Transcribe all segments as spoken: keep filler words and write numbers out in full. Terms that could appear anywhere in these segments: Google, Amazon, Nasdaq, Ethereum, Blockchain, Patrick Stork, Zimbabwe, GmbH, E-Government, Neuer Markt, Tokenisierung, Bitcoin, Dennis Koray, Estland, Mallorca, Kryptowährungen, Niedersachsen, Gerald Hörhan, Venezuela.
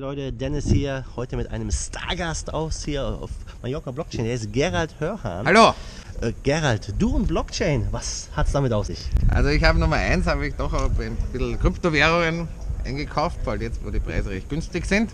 Hey Leute, Dennis hier, heute mit einem Stargast aus hier auf Mallorca Blockchain, der ist Gerald Hörhan. Hallo! Äh, Gerald, du und Blockchain, was hat es damit auf sich? Also ich habe Nummer eins, habe ich doch ein bisschen Kryptowährungen eingekauft, weil jetzt wo die Preise recht günstig sind.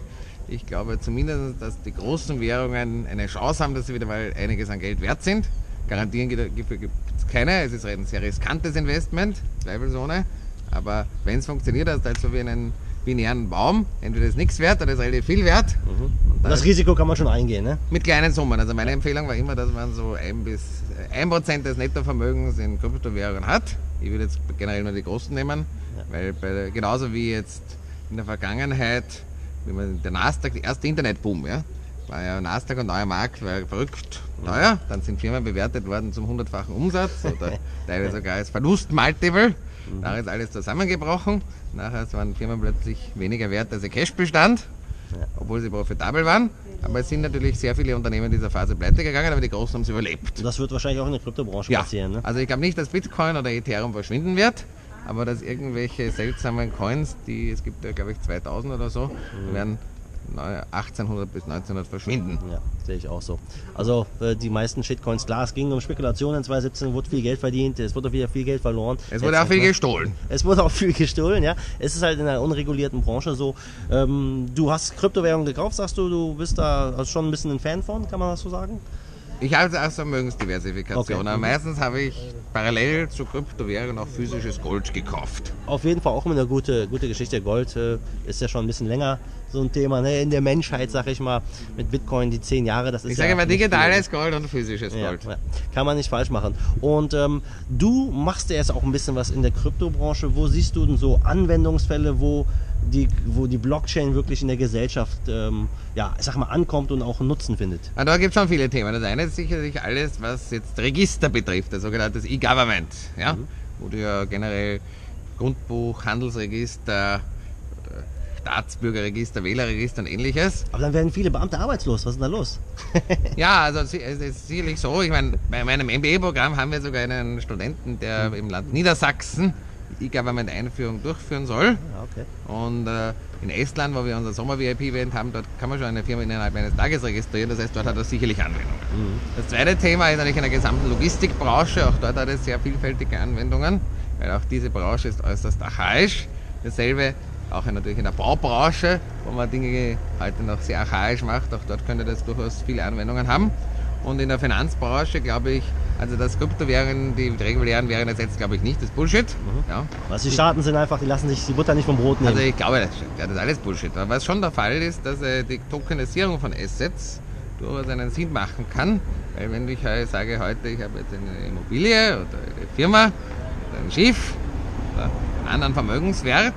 Ich glaube zumindest, dass die großen Währungen eine Chance haben, dass sie wieder mal einiges an Geld wert sind. Garantien gibt es keine, es ist ein sehr riskantes Investment, zweifelsohne. Aber wenn es funktioniert, ist das so wie einen binären Baum, entweder ist nichts wert oder ist relativ viel wert. Mhm. Und das, das Risiko kann man schon eingehen, ne? Mit kleinen Summen. Also meine Empfehlung war immer, dass man so ein bis ein Prozent des Nettovermögens in Kryptowährungen hat. Ich würde jetzt generell nur die großen nehmen, ja. Weil bei, genauso wie jetzt in der Vergangenheit, wie man der Nasdaq, der erste Internetboom, ja, war ja Nasdaq und Neuer Markt, war ja verrückt teuer. Dann sind Firmen bewertet worden zum hundertfachen Umsatz oder teilweise sogar als Verlustmultiple. Mhm. Nachher ist alles zusammengebrochen, nachher waren Firmen plötzlich weniger wert als ihr Cashbestand, ja. Obwohl sie profitabel waren. Aber es sind natürlich sehr viele Unternehmen in dieser Phase pleite gegangen, aber die Großen haben es überlebt. Und das wird wahrscheinlich auch in der Kryptobranche ja. passieren, ne? Also ich glaube nicht, dass Bitcoin oder Ethereum verschwinden wird, aber dass irgendwelche seltsamen Coins, die es gibt ja glaube ich zweitausend oder so, mhm. werden achtzehnhundert bis neunzehnhundert verschwinden. Ja, sehe ich auch so. Also äh, die meisten Shitcoins, klar, es ging um Spekulationen zweitausendsiebzehn, wurde viel Geld verdient, es wurde auch wieder viel Geld verloren. Es wurde Jetzt auch viel man, gestohlen. Es wurde auch viel gestohlen, ja. Es ist halt in einer unregulierten Branche so. Ähm, du hast Kryptowährungen gekauft, sagst du, du bist da also schon ein bisschen ein Fan von, kann man das so sagen? Ich habe auch Vermögensdiversifikation, okay. Aber meistens habe ich parallel zu Kryptowährungen auch physisches Gold gekauft. Auf jeden Fall auch immer eine gute, gute Geschichte. Gold äh, ist ja schon ein bisschen länger so ein Thema, ne? In der Menschheit, sage ich mal, mit Bitcoin die zehn Jahre. Das ist ich ja sage immer digitales viel. Gold und physisches Gold. Ja, ja. Kann man nicht falsch machen. Und ähm, du machst ja jetzt auch ein bisschen was in der Kryptobranche. Wo siehst du denn so Anwendungsfälle, wo die, wo die Blockchain wirklich in der Gesellschaft ähm, ja, ich sag mal, ankommt und auch einen Nutzen findet? Ja, da gibt es schon viele Themen. Das eine ist sicherlich alles, was jetzt Register betrifft, das sogenannte E-Government, ja? Mhm. Wo du ja generell Grundbuch, Handelsregister, Staatsbürgerregister, Wählerregister und ähnliches. Aber dann werden viele Beamte arbeitslos. Was ist denn da los? Ja, also es ist sicherlich so. Ich meine, bei meinem M B A-Programm haben wir sogar einen Studenten, der mhm. im Land Niedersachsen E-Government-Einführung durchführen soll. Okay. Und äh, in Estland, wo wir unser Sommer-V I P-Event haben, dort kann man schon eine Firma innerhalb eines Tages registrieren, das heißt, dort hat das sicherlich Anwendungen. Mhm. Das zweite Thema ist natürlich in der gesamten Logistikbranche, auch dort hat es sehr vielfältige Anwendungen, weil auch diese Branche ist äußerst archaisch. Dasselbe auch natürlich in der Baubranche, wo man Dinge heute noch sehr archaisch macht, auch dort könnte das durchaus viele Anwendungen haben. Und in der Finanzbranche, glaube ich, also das Kryptowährungen, die regulären Währungen ersetzt, glaube ich nicht, das ist Bullshit. Mhm. Ja. Was die Staaten sind einfach, die lassen sich die Butter nicht vom Brot nehmen. Also ich glaube, das, ja, das ist alles Bullshit. Aber was schon der Fall ist, dass äh, die Tokenisierung von Assets durchaus einen Sinn machen kann. Weil wenn ich äh, sage, heute, ich habe jetzt eine Immobilie oder eine Firma oder ein Schiff oder einen anderen Vermögenswert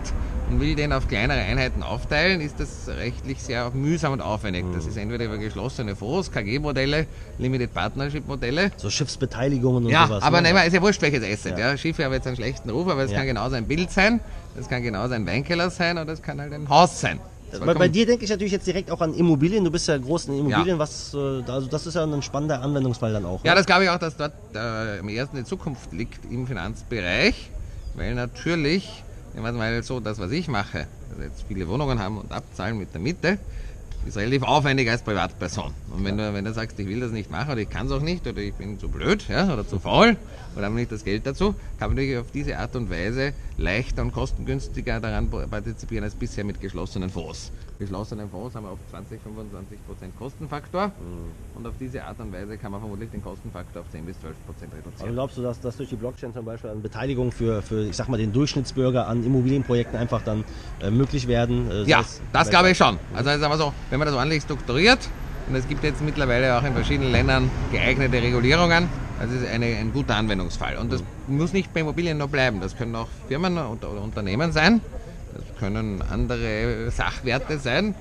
und will den auf kleinere Einheiten aufteilen, ist das rechtlich sehr mühsam und aufwendig. Mhm. Das ist entweder über geschlossene Fonds, K G-Modelle, Limited-Partnership-Modelle. So Schiffsbeteiligungen und ja, sowas. Aber ne? nehmen wir, ist ja wurscht, welches Asset. Ja. Ja. Schiffe haben jetzt einen schlechten Ruf, aber es ja. kann genauso ein Bild sein, es kann genauso ein Weinkeller sein oder es kann halt ein Haus sein. Bei, bei dir denke ich natürlich jetzt direkt auch an Immobilien, du bist ja groß in Immobilien, ja. was, also das ist ja ein spannender Anwendungsfall dann auch. Ja, ne? Das glaube ich auch, dass dort äh, im ersten die Zukunft liegt im Finanzbereich, weil natürlich... Weil so das, was ich mache, also jetzt viele Wohnungen haben und abzahlen mit der Miete, ist relativ aufwendig als Privatperson. Und wenn du, wenn du sagst, ich will das nicht machen oder ich kann es auch nicht oder ich bin zu blöd ja, oder zu faul oder habe nicht das Geld dazu, kann man natürlich auf diese Art und Weise leichter und kostengünstiger daran partizipieren als bisher mit geschlossenen Fonds. Geschlossenen Fonds haben wir auf zwanzig bis fünfundzwanzig Prozent Kostenfaktor mhm. und auf diese Art und Weise kann man vermutlich den Kostenfaktor auf zehn bis zwölf Prozent reduzieren. Aber glaubst du, dass, dass durch die Blockchain zum Beispiel eine Beteiligung für, für ich sag mal, den Durchschnittsbürger an Immobilienprojekten einfach dann äh, möglich werden? Äh, ja, das glaube ich schon. Also sagen wir so, wenn man das ordentlich strukturiert, und es gibt jetzt mittlerweile auch in verschiedenen Ländern geeignete Regulierungen, das ist eine, ein guter Anwendungsfall. Und das mhm. muss nicht bei Immobilien nur bleiben, das können auch Firmen oder Unternehmen sein. Das können andere Sachwerte sein.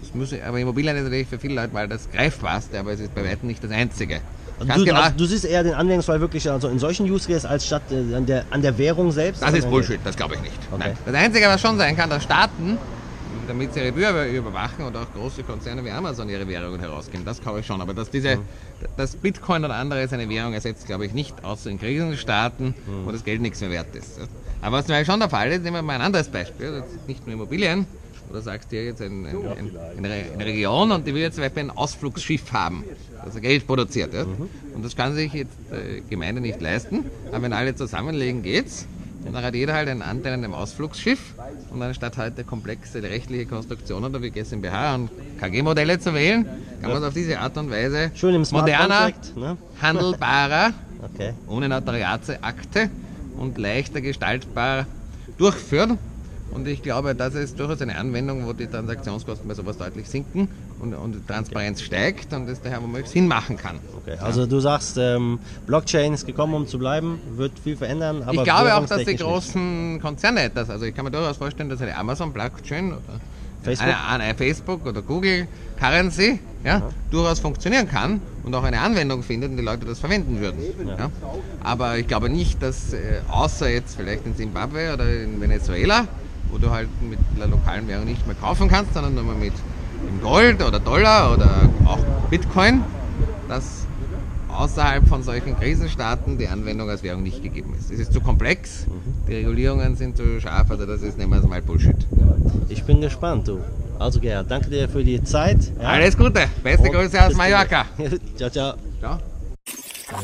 Das müssen, aber Immobilien ist natürlich für viele Leute mal das Greifbarste, aber es ist bei weitem nicht das Einzige. Also du, genau, also du siehst eher den Anwendungsfall wirklich also in solchen Use Cases als statt äh, an, der, an der Währung selbst? Das ist Bullshit, das glaube ich nicht. Okay. Nein. Das Einzige, was schon sein kann, dass Staaten, damit sie ihre Bürger überwachen und auch große Konzerne wie Amazon ihre Währungen herausgeben, das glaube ich schon. Aber dass, diese, mhm. dass Bitcoin oder andere seine Währung ersetzt, glaube ich nicht, außer in Krisenstaaten, mhm. wo das Geld nichts mehr wert ist. Aber was mir schon der Fall ist, nehmen wir mal ein anderes Beispiel, das ist nicht nur Immobilien, oder sagst dir jetzt ein, ein, ein, ein, eine, eine Region und die will jetzt zum Beispiel ein Ausflugsschiff haben, das Geld produziert. Ja? Mhm. Und das kann sich jetzt die äh, Gemeinde nicht leisten, aber wenn alle zusammenlegen, geht's. Und dann hat jeder halt einen Anteil an dem Ausflugsschiff und anstatt halt komplexe rechtliche Konstruktionen oder wie GmbH und K G-Modelle zu wählen, kann man es auf diese Art und Weise moderner, ne? handelbarer, okay. ohne Notariatsakte und leichter gestaltbar durchführen. Und ich glaube, das ist durchaus eine Anwendung, wo die Transaktionskosten bei sowas deutlich sinken und, und die Transparenz okay. steigt und das daher womöglich Sinn machen kann. Okay. Ja. Also du sagst, ähm, Blockchain ist gekommen, um zu bleiben, wird viel verändern. Aber ich glaube auch, dass die großen nicht. Konzerne das, also ich kann mir durchaus vorstellen, dass eine Amazon-Blockchain oder Facebook? Eine, eine Facebook oder Google Currency ja, ja. durchaus funktionieren kann und auch eine Anwendung findet und die Leute das verwenden würden. Ja. Ja. Aber ich glaube nicht, dass äh, außer jetzt vielleicht in Zimbabwe oder in Venezuela, wo du halt mit der lokalen Währung nicht mehr kaufen kannst, sondern nur mit Gold oder Dollar oder auch Bitcoin, dass außerhalb von solchen Krisenstaaten die Anwendung als Währung nicht gegeben ist. Es ist zu komplex, die Regulierungen sind zu scharf, also das ist nehmen wir es mal Bullshit. Ich bin gespannt, du. Also Gerhard, danke dir für die Zeit. Ja. Alles Gute, beste Grüße aus Mallorca. Ciao, ciao. Ciao.